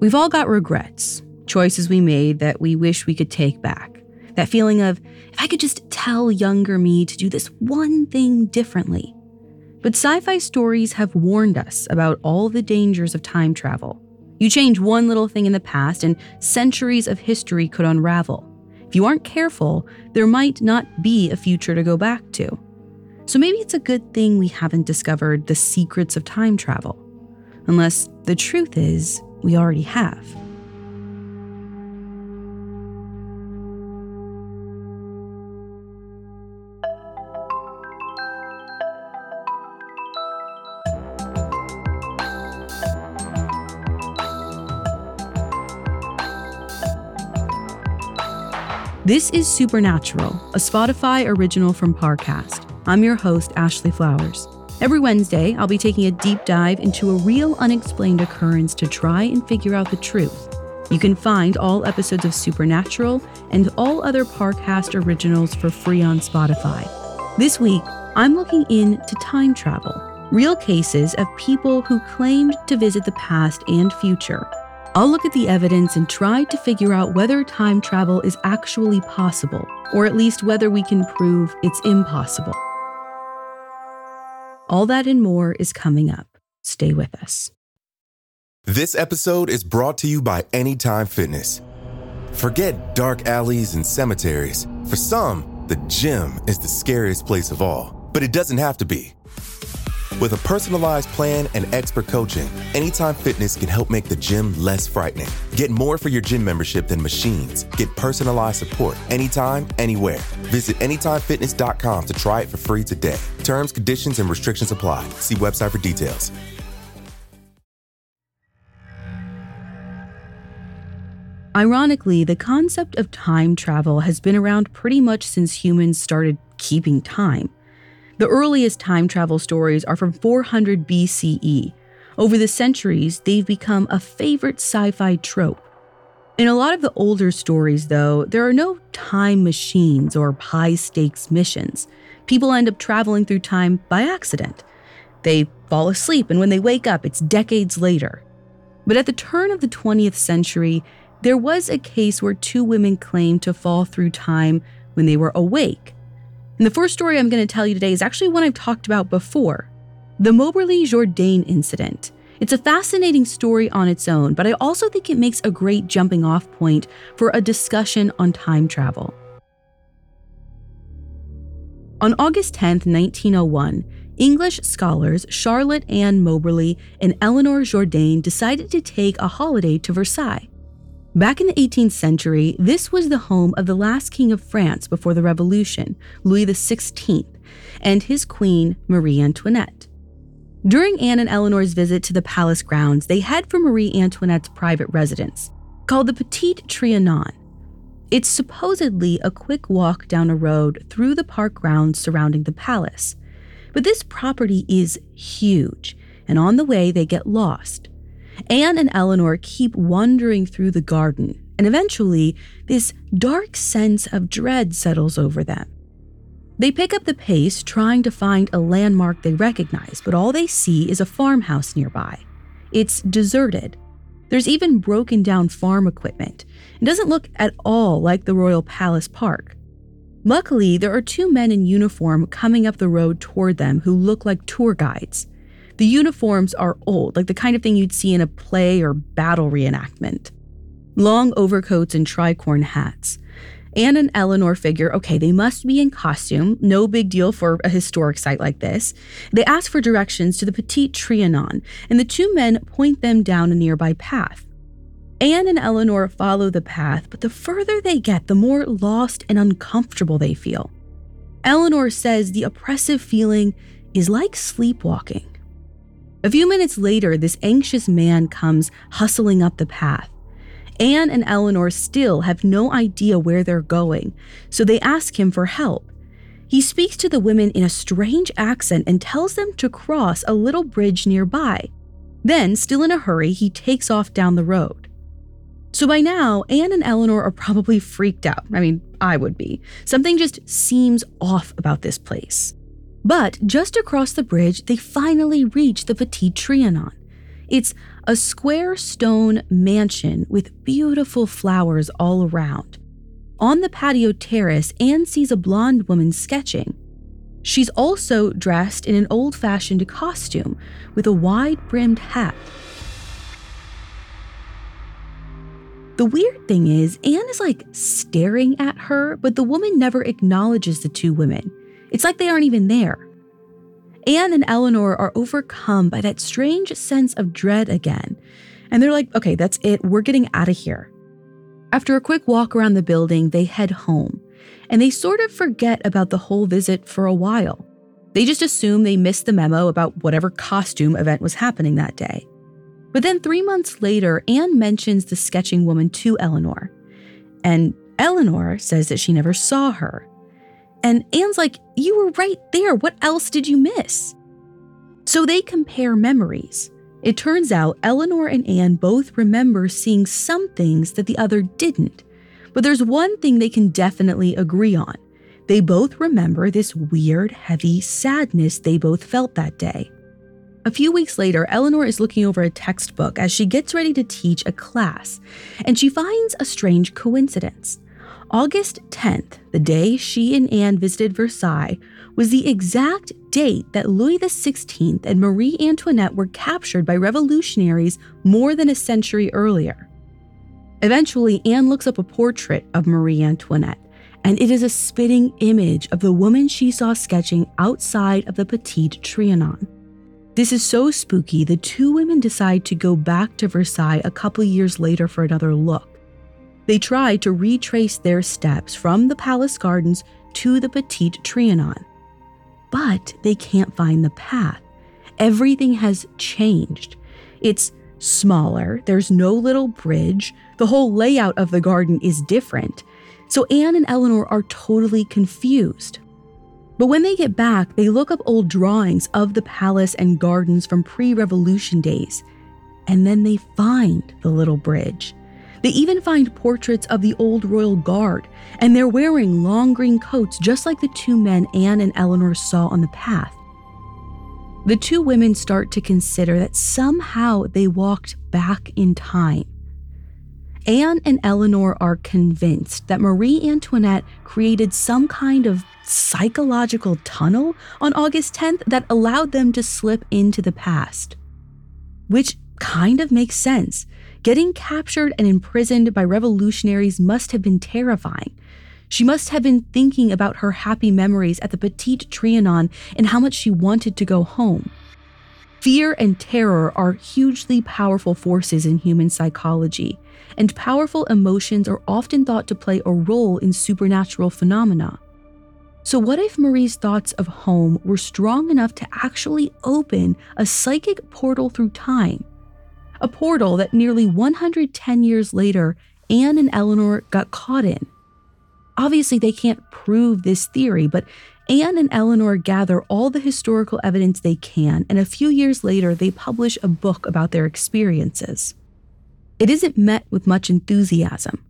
We've all got regrets, choices we made that we wish we could take back. That feeling of, if I could just tell younger me to do this one thing differently. But sci-fi stories have warned us about all the dangers of time travel. You change one little thing in the past and centuries of history could unravel. If you aren't careful, there might not be a future to go back to. So maybe it's a good thing we haven't discovered the secrets of time travel. Unless the truth is, we already have. This is Supernatural, a Spotify original from Parcast. I'm your host, Ashley Flowers. Every Wednesday, I'll be taking a deep dive into a real unexplained occurrence to try and figure out the truth. You can find all episodes of Supernatural and all other Parcast originals for free on Spotify. This week, I'm looking into time travel, real cases of people who claimed to visit the past and future. I'll look at the evidence and try to figure out whether time travel is actually possible, or at least whether we can prove it's impossible. All that and more is coming up. Stay with us. This episode is brought to you by Anytime Fitness. Forget dark alleys and cemeteries. For some, the gym is the scariest place of all, but it doesn't have to be. With a personalized plan and expert coaching, Anytime Fitness can help make the gym less frightening. Get more for your gym membership than machines. Get personalized support anytime, anywhere. Visit AnytimeFitness.com to try it for free today. Terms, conditions, and restrictions apply. See website for details. Ironically, the concept of time travel has been around pretty much since humans started keeping time. The earliest time travel stories are from 400 BCE. Over the centuries, they've become a favorite sci-fi trope. In a lot of the older stories, though, there are no time machines or high-stakes missions. People end up traveling through time by accident. They fall asleep, and when they wake up, it's decades later. But at the turn of the 20th century, there was a case where two women claimed to fall through time when they were awake. And the first story I'm going to tell you today is actually one I've talked about before, the Moberly Jourdain incident. It's a fascinating story on its own, but I also think it makes a great jumping off point for a discussion on time travel. On August 10th, 1901, English scholars Charlotte Ann Moberly and Eleanor Jourdain decided to take a holiday to Versailles. Back in the 18th century, this was the home of the last king of France before the Revolution, Louis XVI, and his queen, Marie Antoinette. During Anne and Eleanor's visit to the palace grounds, they head for Marie Antoinette's private residence, called the Petite Trianon. It's supposedly a quick walk down a road through the park grounds surrounding the palace. But this property is huge, and on the way they get lost. Anne and Eleanor keep wandering through the garden, and eventually, this dark sense of dread settles over them. They pick up the pace, trying to find a landmark they recognize, but all they see is a farmhouse nearby. It's deserted. There's even broken down farm equipment. It doesn't look at all like the Royal Palace Park. Luckily, there are two men in uniform coming up the road toward them who look like tour guides. The uniforms are old, like the kind of thing you'd see in a play or battle reenactment. Long overcoats and tricorn hats. Anne and Eleanor figure, okay, they must be in costume. No big deal for a historic site like this. They ask for directions to the Petite Trianon, and the two men point them down a nearby path. Anne and Eleanor follow the path, but the further they get, the more lost and uncomfortable they feel. Eleanor says the oppressive feeling is like sleepwalking. A few minutes later, this anxious man comes hustling up the path. Anne and Eleanor still have no idea where they're going, so they ask him for help. He speaks to the women in a strange accent and tells them to cross a little bridge nearby. Then, still in a hurry, he takes off down the road. So by now, Anne and Eleanor are probably freaked out. I mean, I would be. Something just seems off about this place. But just across the bridge, they finally reach the Petite Trianon. It's a square stone mansion with beautiful flowers all around. On the patio terrace, Anne sees a blonde woman sketching. She's also dressed in an old-fashioned costume with a wide-brimmed hat. The weird thing is, Anne is like staring at her, but the woman never acknowledges the two women. It's like they aren't even there. Anne and Eleanor are overcome by that strange sense of dread again. And they're like, okay, that's it. We're getting out of here. After a quick walk around the building, they head home. And they sort of forget about the whole visit for a while. They just assume they missed the memo about whatever costume event was happening that day. But then 3 months later, Anne mentions the sketching woman to Eleanor. And Eleanor says that she never saw her. And Anne's like, you were right there. What else did you miss? So they compare memories. It turns out Eleanor and Anne both remember seeing some things that the other didn't. But there's one thing they can definitely agree on. They both remember this weird, heavy sadness they both felt that day. A few weeks later, Eleanor is looking over a textbook as she gets ready to teach a class, and she finds a strange coincidence. August 10th, the day she and Anne visited Versailles, was the exact date that Louis XVI and Marie Antoinette were captured by revolutionaries more than a century earlier. Eventually, Anne looks up a portrait of Marie Antoinette, and it is a spitting image of the woman she saw sketching outside of the Petite Trianon. This is so spooky, the two women decide to go back to Versailles a couple years later for another look. They try to retrace their steps from the palace gardens to the Petite Trianon, but they can't find the path. Everything has changed. It's smaller, there's no little bridge, the whole layout of the garden is different. So Anne and Eleanor are totally confused. But when they get back, they look up old drawings of the palace and gardens from pre-revolution days, and then they find the little bridge. They even find portraits of the old royal guard, and they're wearing long green coats just like the two men Anne and Eleanor saw on the path. The two women start to consider that somehow they walked back in time. Anne and Eleanor are convinced that Marie Antoinette created some kind of psychological tunnel on August 10th that allowed them to slip into the past. Which kind of makes sense. Getting captured and imprisoned by revolutionaries must have been terrifying. She must have been thinking about her happy memories at the Petite Trianon and how much she wanted to go home. Fear and terror are hugely powerful forces in human psychology, and powerful emotions are often thought to play a role in supernatural phenomena. So what if Marie's thoughts of home were strong enough to actually open a psychic portal through time? A portal that nearly 110 years later, Anne and Eleanor got caught in. Obviously, they can't prove this theory, but Anne and Eleanor gather all the historical evidence they can, and a few years later, they publish a book about their experiences. It isn't met with much enthusiasm.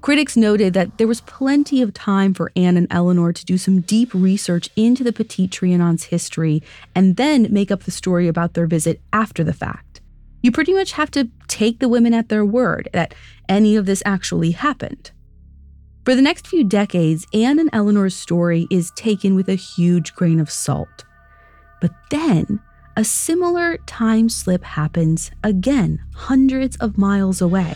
Critics noted that there was plenty of time for Anne and Eleanor to do some deep research into the Petite Trianon's history and then make up the story about their visit after the fact. You pretty much have to take the women at their word that any of this actually happened. For the next few decades, Anne and Eleanor's story is taken with a huge grain of salt. But then, a similar time slip happens again, hundreds of miles away.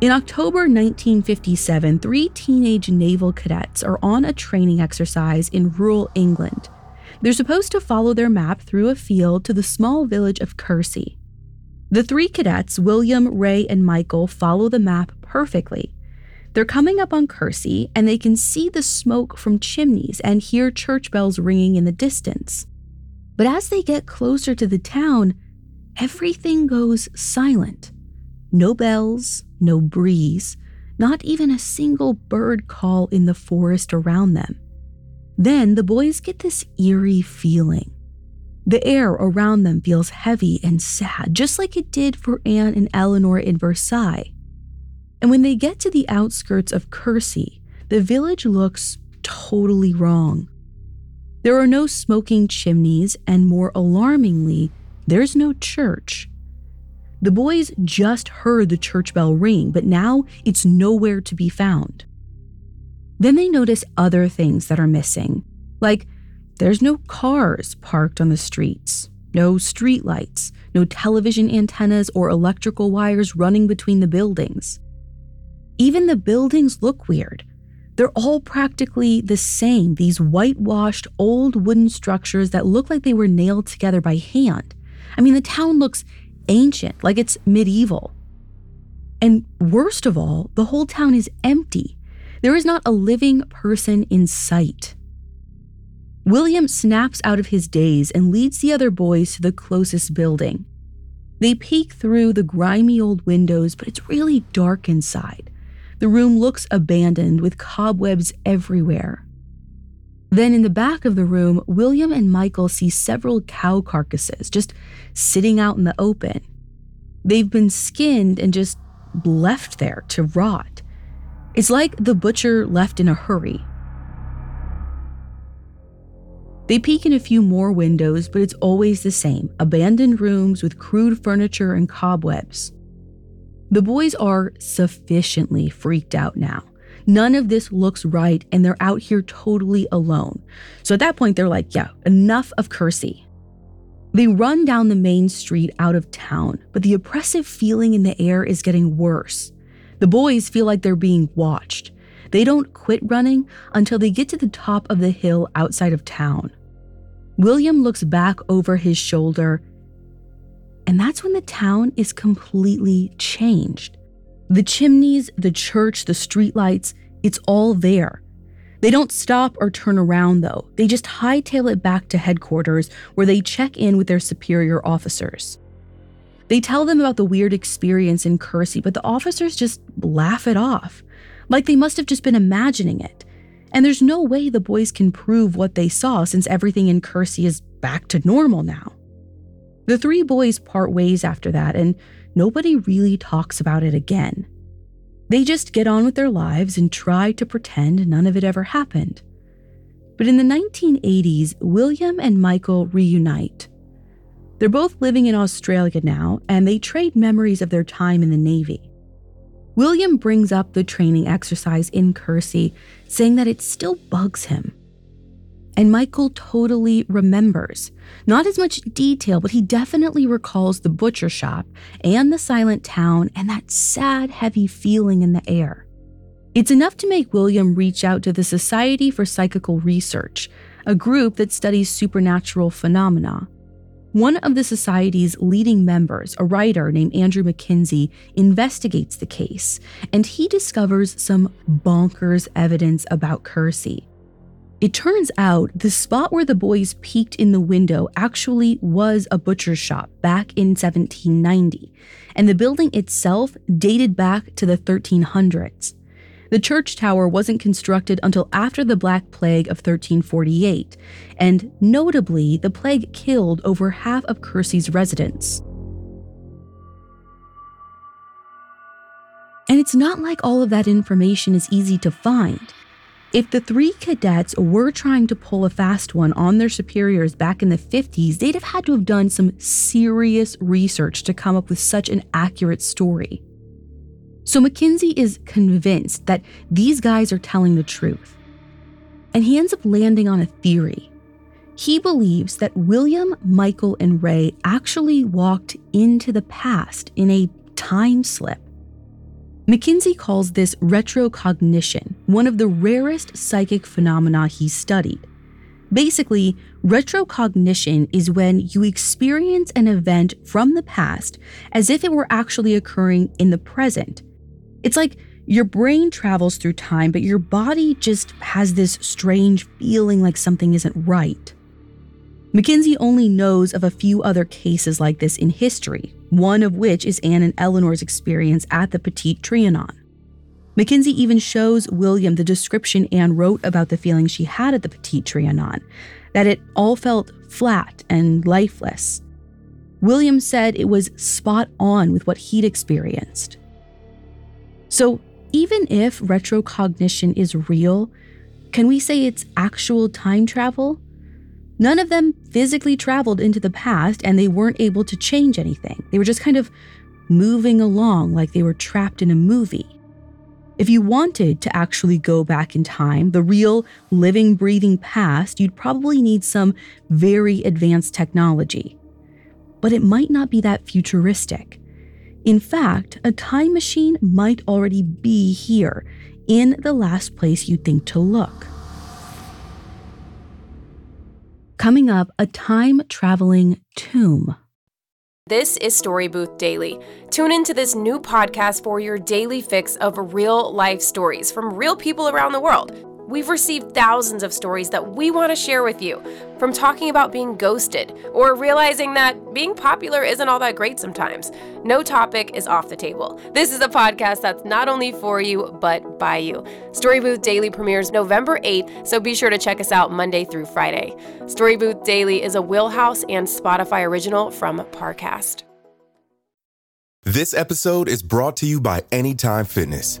In October 1957, 3 teenage naval cadets are on a training exercise in rural England. They're supposed to follow their map through a field to the small village of Kersey. The 3 cadets, William, Ray, and Michael, follow the map perfectly. They're coming up on Kersey, and they can see the smoke from chimneys and hear church bells ringing in the distance. But as they get closer to the town, everything goes silent. No bells, no breeze, not even a single bird call in the forest around them. Then the boys get this eerie feeling. The air around them feels heavy and sad, just like it did for Anne and Eleanor in Versailles. And when they get to the outskirts of Kersey, the village looks totally wrong. There are no smoking chimneys, and more alarmingly, there's no church. The boys just heard the church bell ring, but now it's nowhere to be found. Then they notice other things that are missing, like there's no cars parked on the streets, no streetlights, no television antennas or electrical wires running between the buildings. Even the buildings look weird. They're all practically the same, these whitewashed old wooden structures that look like they were nailed together by hand. I mean, the town looks ancient, like it's medieval. And worst of all, the whole town is empty. There is not a living person in sight. William snaps out of his daze and leads the other boys to the closest building. They peek through the grimy old windows, but it's really dark inside. The room looks abandoned with cobwebs everywhere. Then in the back of the room, William and Michael see several cow carcasses just sitting out in the open. They've been skinned and just left there to rot. It's like the butcher left in a hurry. They peek in a few more windows, but it's always the same, abandoned rooms with crude furniture and cobwebs. The boys are sufficiently freaked out now. None of this looks right, and they're out here totally alone. So at that point, they're like, yeah, enough of Kersey. They run down the main street out of town, but the oppressive feeling in the air is getting worse. The boys feel like they're being watched. They don't quit running until they get to the top of the hill outside of town. William looks back over his shoulder, and that's when the town is completely changed. The chimneys, the church, the streetlights, it's all there. They don't stop or turn around, though. They just hightail it back to headquarters, where they check in with their superior officers. They tell them about the weird experience in Kersey, but the officers just laugh it off, like they must have just been imagining it. And there's no way the boys can prove what they saw, since everything in Kersey is back to normal now. The three boys part ways after that, and nobody really talks about it again. They just get on with their lives and try to pretend none of it ever happened. But in the 1980s, William and Michael reunite. They're both living in Australia now, and they trade memories of their time in the Navy. William brings up the training exercise in Kersey, saying that it still bugs him. And Michael totally remembers. Not as much detail, but he definitely recalls the butcher shop and the silent town and that sad, heavy feeling in the air. It's enough to make William reach out to the Society for Psychical Research, a group that studies supernatural phenomena. One of the society's leading members, a writer named Andrew Mackenzie, investigates the case, and he discovers some bonkers evidence about Kersey. It turns out the spot where the boys peeked in the window actually was a butcher's shop back in 1790, and the building itself dated back to the 1300s. The church tower wasn't constructed until after the Black Plague of 1348, and notably, the plague killed over half of Kersey's residents. And it's not like all of that information is easy to find. If the three cadets were trying to pull a fast one on their superiors back in the 50s, they'd have had to have done some serious research to come up with such an accurate story. So Mackenzie is convinced that these guys are telling the truth. And he ends up landing on a theory. He believes that William, Michael, and Ray actually walked into the past in a time slip. Mackenzie calls this retrocognition, one of the rarest psychic phenomena he studied. Basically, retrocognition is when you experience an event from the past as if it were actually occurring in the present. It's like your brain travels through time, but your body just has this strange feeling like something isn't right. Mackenzie only knows of a few other cases like this in history, one of which is Anne and Eleanor's experience at the Petite Trianon. Mackenzie even shows William the description Anne wrote about the feeling she had at the Petite Trianon, that it all felt flat and lifeless. William said it was spot on with what he'd experienced. So even if retrocognition is real, can we say it's actual time travel? None of them physically traveled into the past, and they weren't able to change anything. They were just kind of moving along like they were trapped in a movie. If you wanted to actually go back in time, the real, living, breathing past, you'd probably need some very advanced technology. But it might not be that futuristic. In fact, a time machine might already be here, in the last place you'd think to look. Coming up, a time-traveling tomb. This is Story Booth Daily. Tune into this new podcast for your daily fix of real-life stories from real people around the world. We've received thousands of stories that we want to share with you, from talking about being ghosted or realizing that being popular isn't all that great sometimes. No topic is off the table. This is a podcast that's not only for you, but by you. Story Booth Daily premieres November 8th, so be sure to check us out Monday through Friday. Story Booth Daily is a Wheelhouse and Spotify original from Parcast. This episode is brought to you by Anytime Fitness.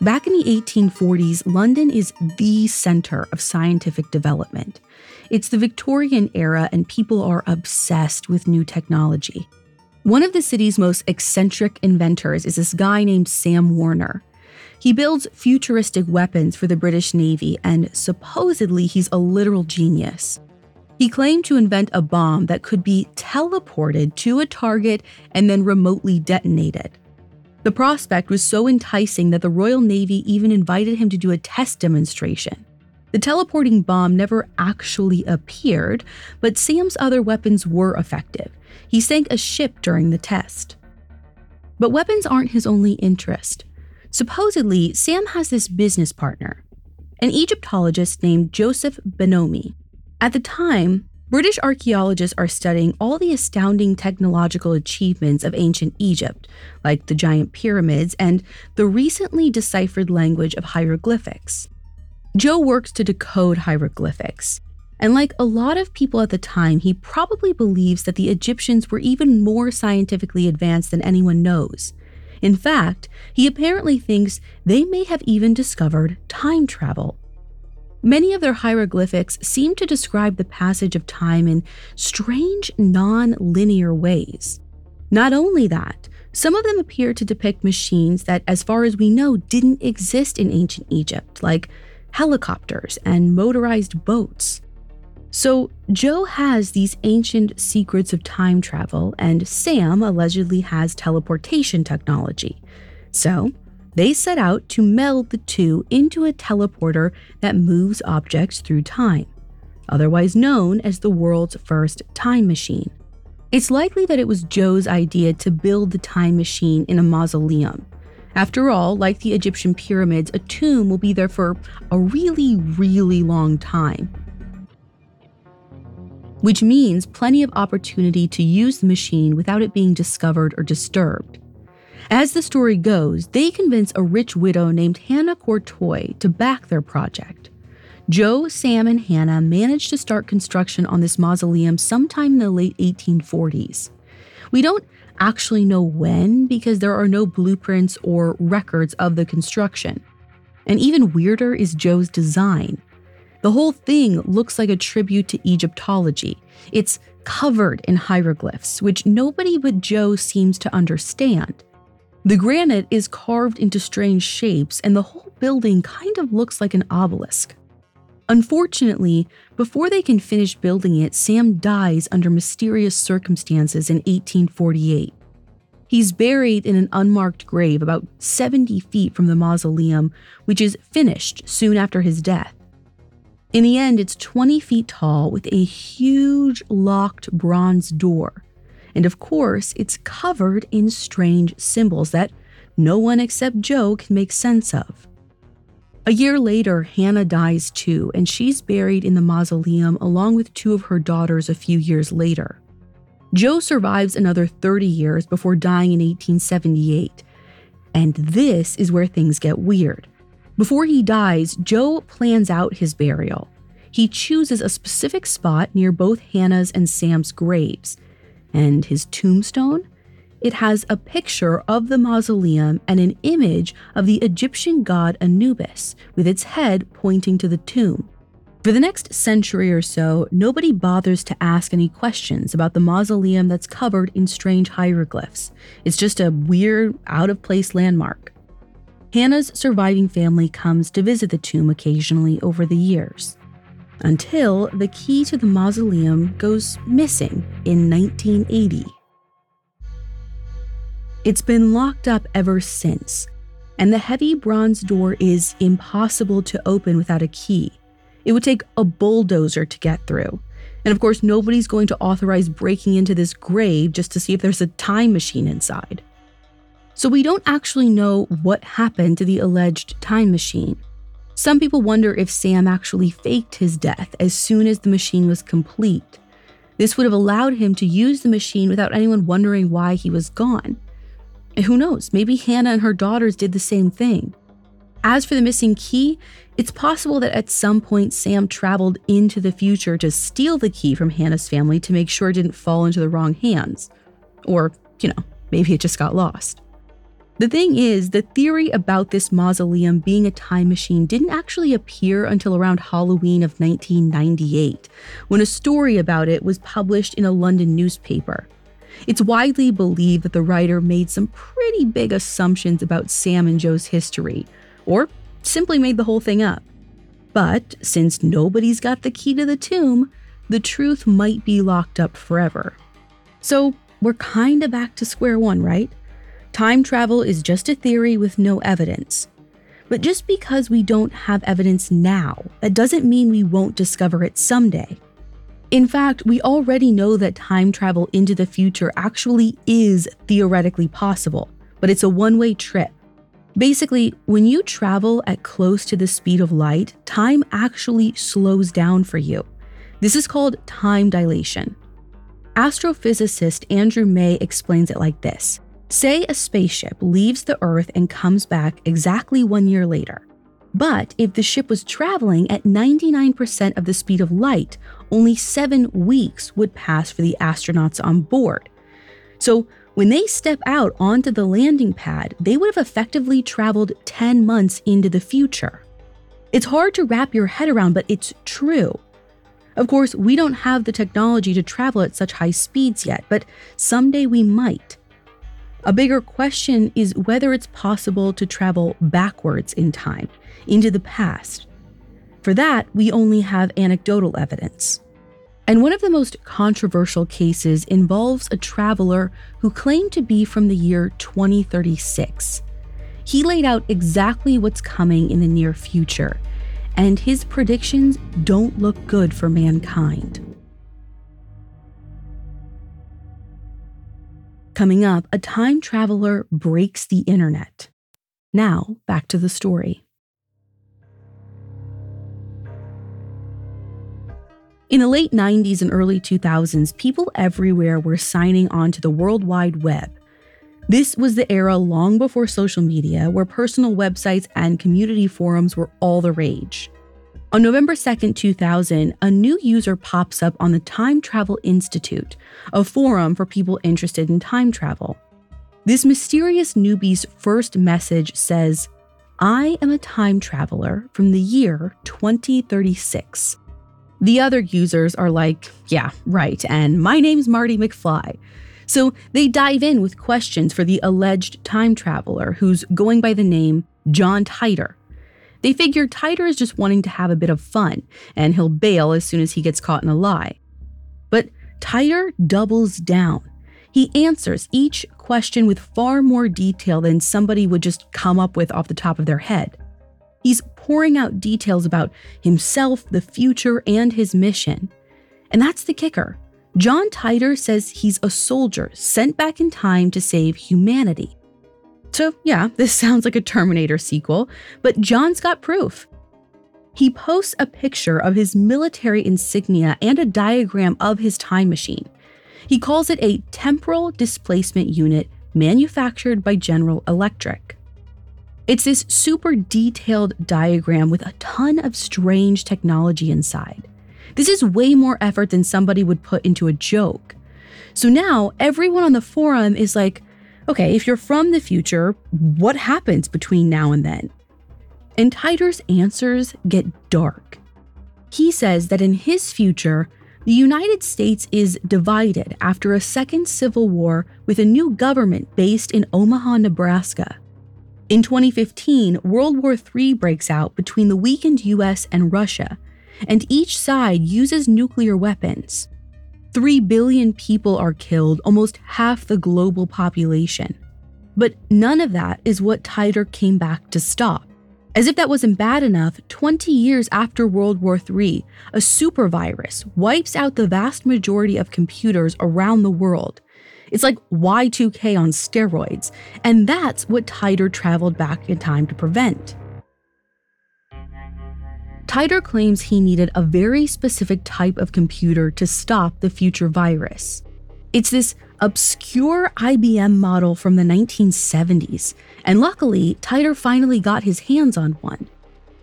Back in the 1840s, London is the center of scientific development. It's the Victorian era, and people are obsessed with new technology. One of the city's most eccentric inventors is this guy named Sam Warner. He builds futuristic weapons for the British Navy, and supposedly he's a literal genius. He claimed to invent a bomb that could be teleported to a target and then remotely detonated. The prospect was so enticing that the Royal Navy even invited him to do a test demonstration. The teleporting bomb never actually appeared, but Sam's other weapons were effective. He sank a ship during the test. But weapons aren't his only interest. Supposedly, Sam has this business partner, an Egyptologist named Joseph Benomi. At the time, British archaeologists are studying all the astounding technological achievements of ancient Egypt, like the giant pyramids and the recently deciphered language of hieroglyphics. Joe works to decode hieroglyphics, and like a lot of people at the time, he probably believes that the Egyptians were even more scientifically advanced than anyone knows. In fact, he apparently thinks they may have even discovered time travel. Many of their hieroglyphics seem to describe the passage of time in strange, non-linear ways. Not only that, some of them appear to depict machines that, as far as we know, didn't exist in ancient Egypt, like helicopters and motorized boats. So Joe has these ancient secrets of time travel, and Sam allegedly has teleportation technology. So they set out to meld the two into a teleporter that moves objects through time, otherwise known as the world's first time machine. It's likely that it was Joe's idea to build the time machine in a mausoleum. After all, like the Egyptian pyramids, a tomb will be there for a really, really long time, which means plenty of opportunity to use the machine without it being discovered or disturbed. As the story goes, they convince a rich widow named Hannah Courtois to back their project. Joe, Sam, and Hannah managed to start construction on this mausoleum sometime in the late 1840s. We don't actually know when because there are no blueprints or records of the construction. And even weirder is Joe's design. The whole thing looks like a tribute to Egyptology. It's covered in hieroglyphs, which nobody but Joe seems to understand. The granite is carved into strange shapes, and the whole building kind of looks like an obelisk. Unfortunately, before they can finish building it, Sam dies under mysterious circumstances in 1848. He's buried in an unmarked grave about 70 feet from the mausoleum, which is finished soon after his death. In the end, it's 20 feet tall with a huge locked bronze door. And of course, it's covered in strange symbols that no one except Joe can make sense of. A year later, Hannah dies too, and she's buried in the mausoleum along with two of her daughters a few years later. Joe survives another 30 years before dying in 1878. And this is where things get weird. Before he dies, Joe plans out his burial. He chooses a specific spot near both Hannah's and Sam's graves. And his tombstone? It has a picture of the mausoleum and an image of the Egyptian god Anubis, with its head pointing to the tomb. For the next century or so, nobody bothers to ask any questions about the mausoleum that's covered in strange hieroglyphs. It's just a weird, out-of-place landmark. Hannah's surviving family comes to visit the tomb occasionally over the years, until the key to the mausoleum goes missing in 1980. It's been locked up ever since, and the heavy bronze door is impossible to open without a key. It would take a bulldozer to get through. And of course, nobody's going to authorize breaking into this grave just to see if there's a time machine inside. So we don't actually know what happened to the alleged time machine. Some people wonder if Sam actually faked his death as soon as the machine was complete. This would have allowed him to use the machine without anyone wondering why he was gone. And who knows, maybe Hannah and her daughters did the same thing. As for the missing key, it's possible that at some point Sam traveled into the future to steal the key from Hannah's family to make sure it didn't fall into the wrong hands. Or, maybe it just got lost. The thing is, the theory about this mausoleum being a time machine didn't actually appear until around Halloween of 1998, when a story about it was published in a London newspaper. It's widely believed that the writer made some pretty big assumptions about Sam and Joe's history, or simply made the whole thing up. But since nobody's got the key to the tomb, the truth might be locked up forever. So we're kinda back to square one, right? Time travel is just a theory with no evidence. But just because we don't have evidence now, that doesn't mean we won't discover it someday. In fact, we already know that time travel into the future actually is theoretically possible, but it's a one-way trip. Basically, when you travel at close to the speed of light, time actually slows down for you. This is called time dilation. Astrophysicist Andrew May explains it like this. Say a spaceship leaves the Earth and comes back exactly 1 year later. But if the ship was traveling at 99% of the speed of light, only 7 weeks would pass for the astronauts on board. So, when they step out onto the landing pad, they would have effectively traveled 10 months into the future. It's hard to wrap your head around, but it's true. Of course, we don't have the technology to travel at such high speeds yet, but someday we might. A bigger question is whether it's possible to travel backwards in time, into the past. For that, we only have anecdotal evidence. And one of the most controversial cases involves a traveler who claimed to be from the year 2036. He laid out exactly what's coming in the near future, and his predictions don't look good for mankind. Coming up, a time traveler breaks the internet. Now, back to the story. In the late 90s and early 2000s, people everywhere were signing on to the World Wide Web. This was the era long before social media, where personal websites and community forums were all the rage. On November 2nd, 2000, a new user pops up on the Time Travel Institute, a forum for people interested in time travel. This mysterious newbie's first message says, "I am a time traveler from the year 2036. The other users are like, yeah, right, and my name's Marty McFly. So they dive in with questions for the alleged time traveler, who's going by the name John Titor. They figure Titor is just wanting to have a bit of fun, and he'll bail as soon as he gets caught in a lie. But Titor doubles down. He answers each question with far more detail than somebody would just come up with off the top of their head. He's pouring out details about himself, the future, and his mission. And that's the kicker. John Titor says he's a soldier sent back in time to save humanity. So yeah, this sounds like a Terminator sequel, but John's got proof. He posts a picture of his military insignia and a diagram of his time machine. He calls it a temporal displacement unit manufactured by General Electric. It's this super detailed diagram with a ton of strange technology inside. This is way more effort than somebody would put into a joke. So now everyone on the forum is like, okay, if you're from the future, what happens between now and then? And Titor's answers get dark. He says that in his future, the United States is divided after a second civil war with a new government based in Omaha, Nebraska. In 2015, World War III breaks out between the weakened US and Russia, and each side uses nuclear weapons. 3 billion people are killed, almost half the global population. But none of that is what Titor came back to stop. As if that wasn't bad enough, 20 years after World War III, a supervirus wipes out the vast majority of computers around the world. It's like Y2K on steroids, and that's what Titor traveled back in time to prevent. Titor claims he needed a very specific type of computer to stop the future virus. It's this obscure IBM model from the 1970s, and luckily, Titor finally got his hands on one.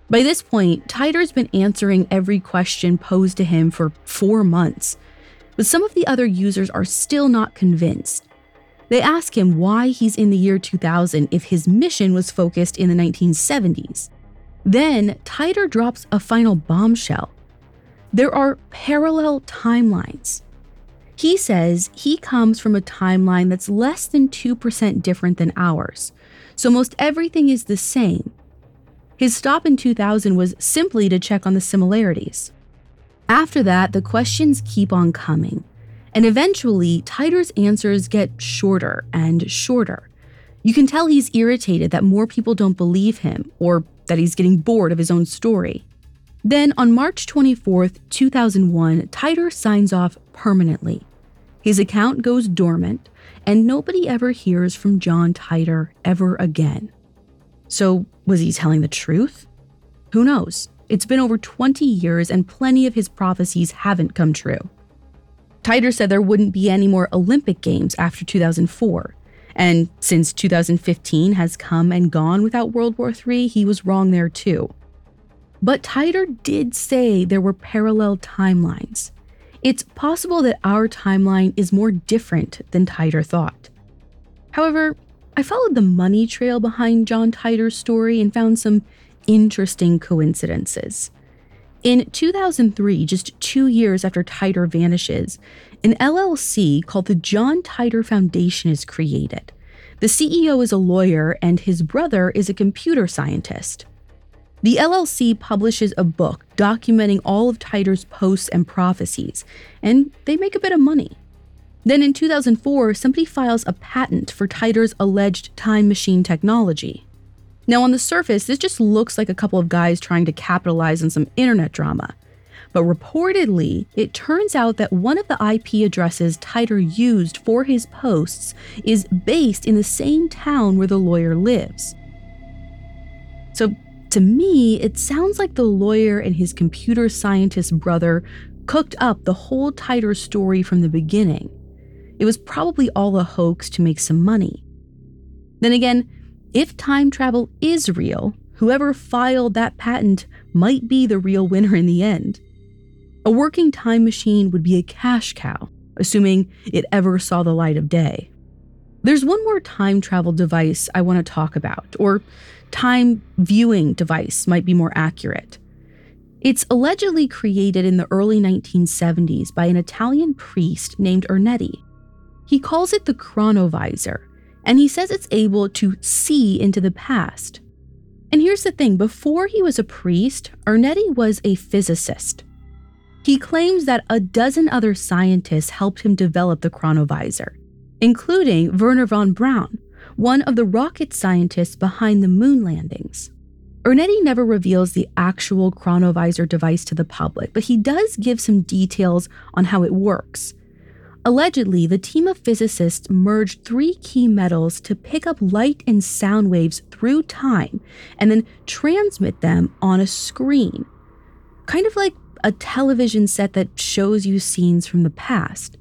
By this point, Titor's been answering every question posed to him for 4 months, but some of the other users are still not convinced. They ask him why he's in the year 2000 if his mission was focused in the 1970s. Then, Titor drops a final bombshell. There are parallel timelines. He says he comes from a timeline that's less than 2% different than ours, so most everything is the same. His stop in 2000 was simply to check on the similarities. After that, the questions keep on coming, and eventually, Titor's answers get shorter and shorter. You can tell he's irritated that more people don't believe him, or that he's getting bored of his own story. Then on March 24th, 2001, Titor signs off permanently. His account goes dormant, and nobody ever hears from John Titor ever again. So was he telling the truth? Who knows? It's been over 20 years and plenty of his prophecies haven't come true. Titor said there wouldn't be any more Olympic Games after 2004. And since 2015 has come and gone without World War III, he was wrong there too. But Titor did say there were parallel timelines. It's possible that our timeline is more different than Titor thought. However, I followed the money trail behind John Titor's story and found some interesting coincidences. In 2003, just 2 years after Titor vanishes, an LLC called the John Titor Foundation is created. The CEO is a lawyer and his brother is a computer scientist. The LLC publishes a book documenting all of Titor's posts and prophecies, and they make a bit of money. Then in 2004, somebody files a patent for Titor's alleged time machine technology. Now on the surface, this just looks like a couple of guys trying to capitalize on some internet drama. But reportedly, it turns out that one of the IP addresses Titor used for his posts is based in the same town where the lawyer lives. So to me, it sounds like the lawyer and his computer scientist brother cooked up the whole Titor story from the beginning. It was probably all a hoax to make some money. Then again, if time travel is real, whoever filed that patent might be the real winner in the end. A working time machine would be a cash cow, assuming it ever saw the light of day. There's one more time travel device I want to talk about, or time viewing device might be more accurate. It's allegedly created in the early 1970s by an Italian priest named Ernetti. He calls it the Chronovisor, and he says it's able to see into the past. And here's the thing, before he was a priest, Ernetti was a physicist. He claims that a dozen other scientists helped him develop the Chronovisor, including Wernher von Braun, one of the rocket scientists behind the moon landings. Ernetti never reveals the actual Chronovisor device to the public, but he does give some details on how it works. Allegedly, the team of physicists merged three key metals to pick up light and sound waves through time and then transmit them on a screen, kind of like a television set that shows you scenes from the past.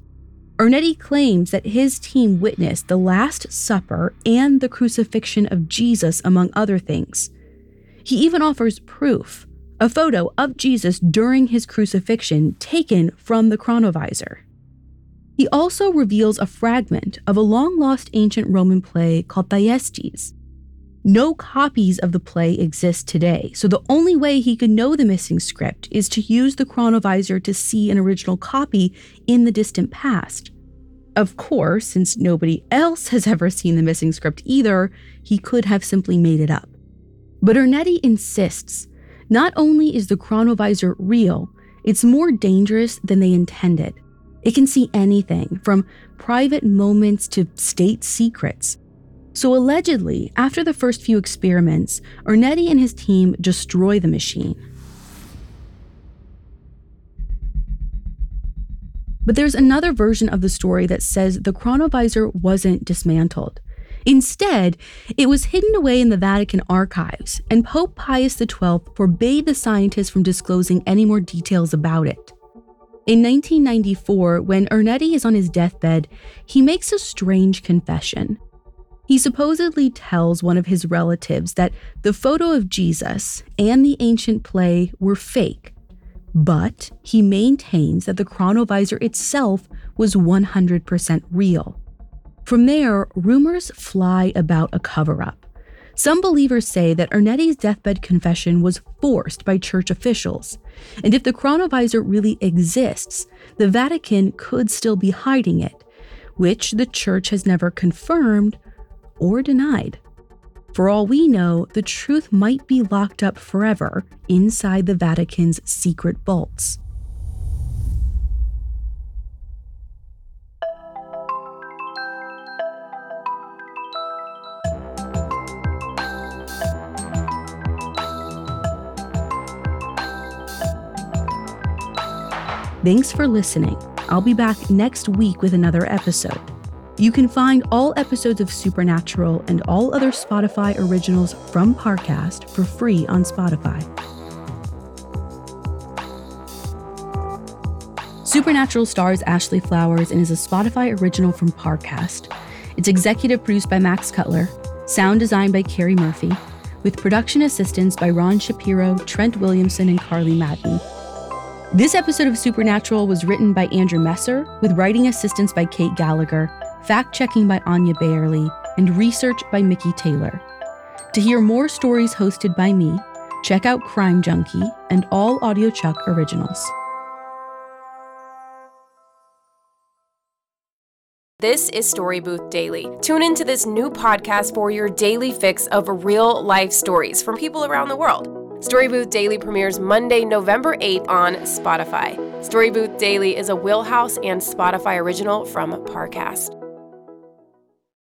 Ernetti claims that his team witnessed the Last Supper and the crucifixion of Jesus, among other things. He even offers proof, a photo of Jesus during his crucifixion taken from the Chronovisor. He also reveals a fragment of a long-lost ancient Roman play called Thyestes. No copies of the play exist today, so the only way he could know the missing script is to use the Chronovisor to see an original copy in the distant past. Of course, since nobody else has ever seen the missing script either, he could have simply made it up. But Ernetti insists, not only is the Chronovisor real, it's more dangerous than they intended. It can see anything, from private moments to state secrets. So allegedly, after the first few experiments, Ernetti and his team destroy the machine. But there's another version of the story that says the Chronovisor wasn't dismantled. Instead, it was hidden away in the Vatican archives, and Pope Pius XII forbade the scientists from disclosing any more details about it. In 1994, when Ernetti is on his deathbed, he makes a strange confession. He supposedly tells one of his relatives that the photo of Jesus and the ancient play were fake, but he maintains that the Chronovisor itself was 100% real. From there, rumors fly about a cover-up. Some believers say that Ernetti's deathbed confession was forced by church officials, and if the Chronovisor really exists, the Vatican could still be hiding it, which the church has never confirmed or denied. For all we know, the truth might be locked up forever inside the Vatican's secret vaults. Thanks for listening. I'll be back next week with another episode. You can find all episodes of Supernatural and all other Spotify originals from Parcast for free on Spotify. Supernatural stars Ashley Flowers and is a Spotify original from Parcast. It's executive produced by Max Cutler, sound designed by Carrie Murphy, with production assistance by Ron Shapiro, Trent Williamson, and Carly Madden. This episode of Supernatural was written by Andrew Messer, with writing assistance by Kate Gallagher, fact-checking by Anya Bailey, and research by Mickey Taylor. To hear more stories hosted by me, check out Crime Junkie and all AudioChuck originals. This is Story Booth Daily. Tune into this new podcast for your daily fix of real-life stories from people around the world. Story Booth Daily premieres Monday, November 8th on Spotify. Story Booth Daily is a Wheelhouse and Spotify original from Parcast.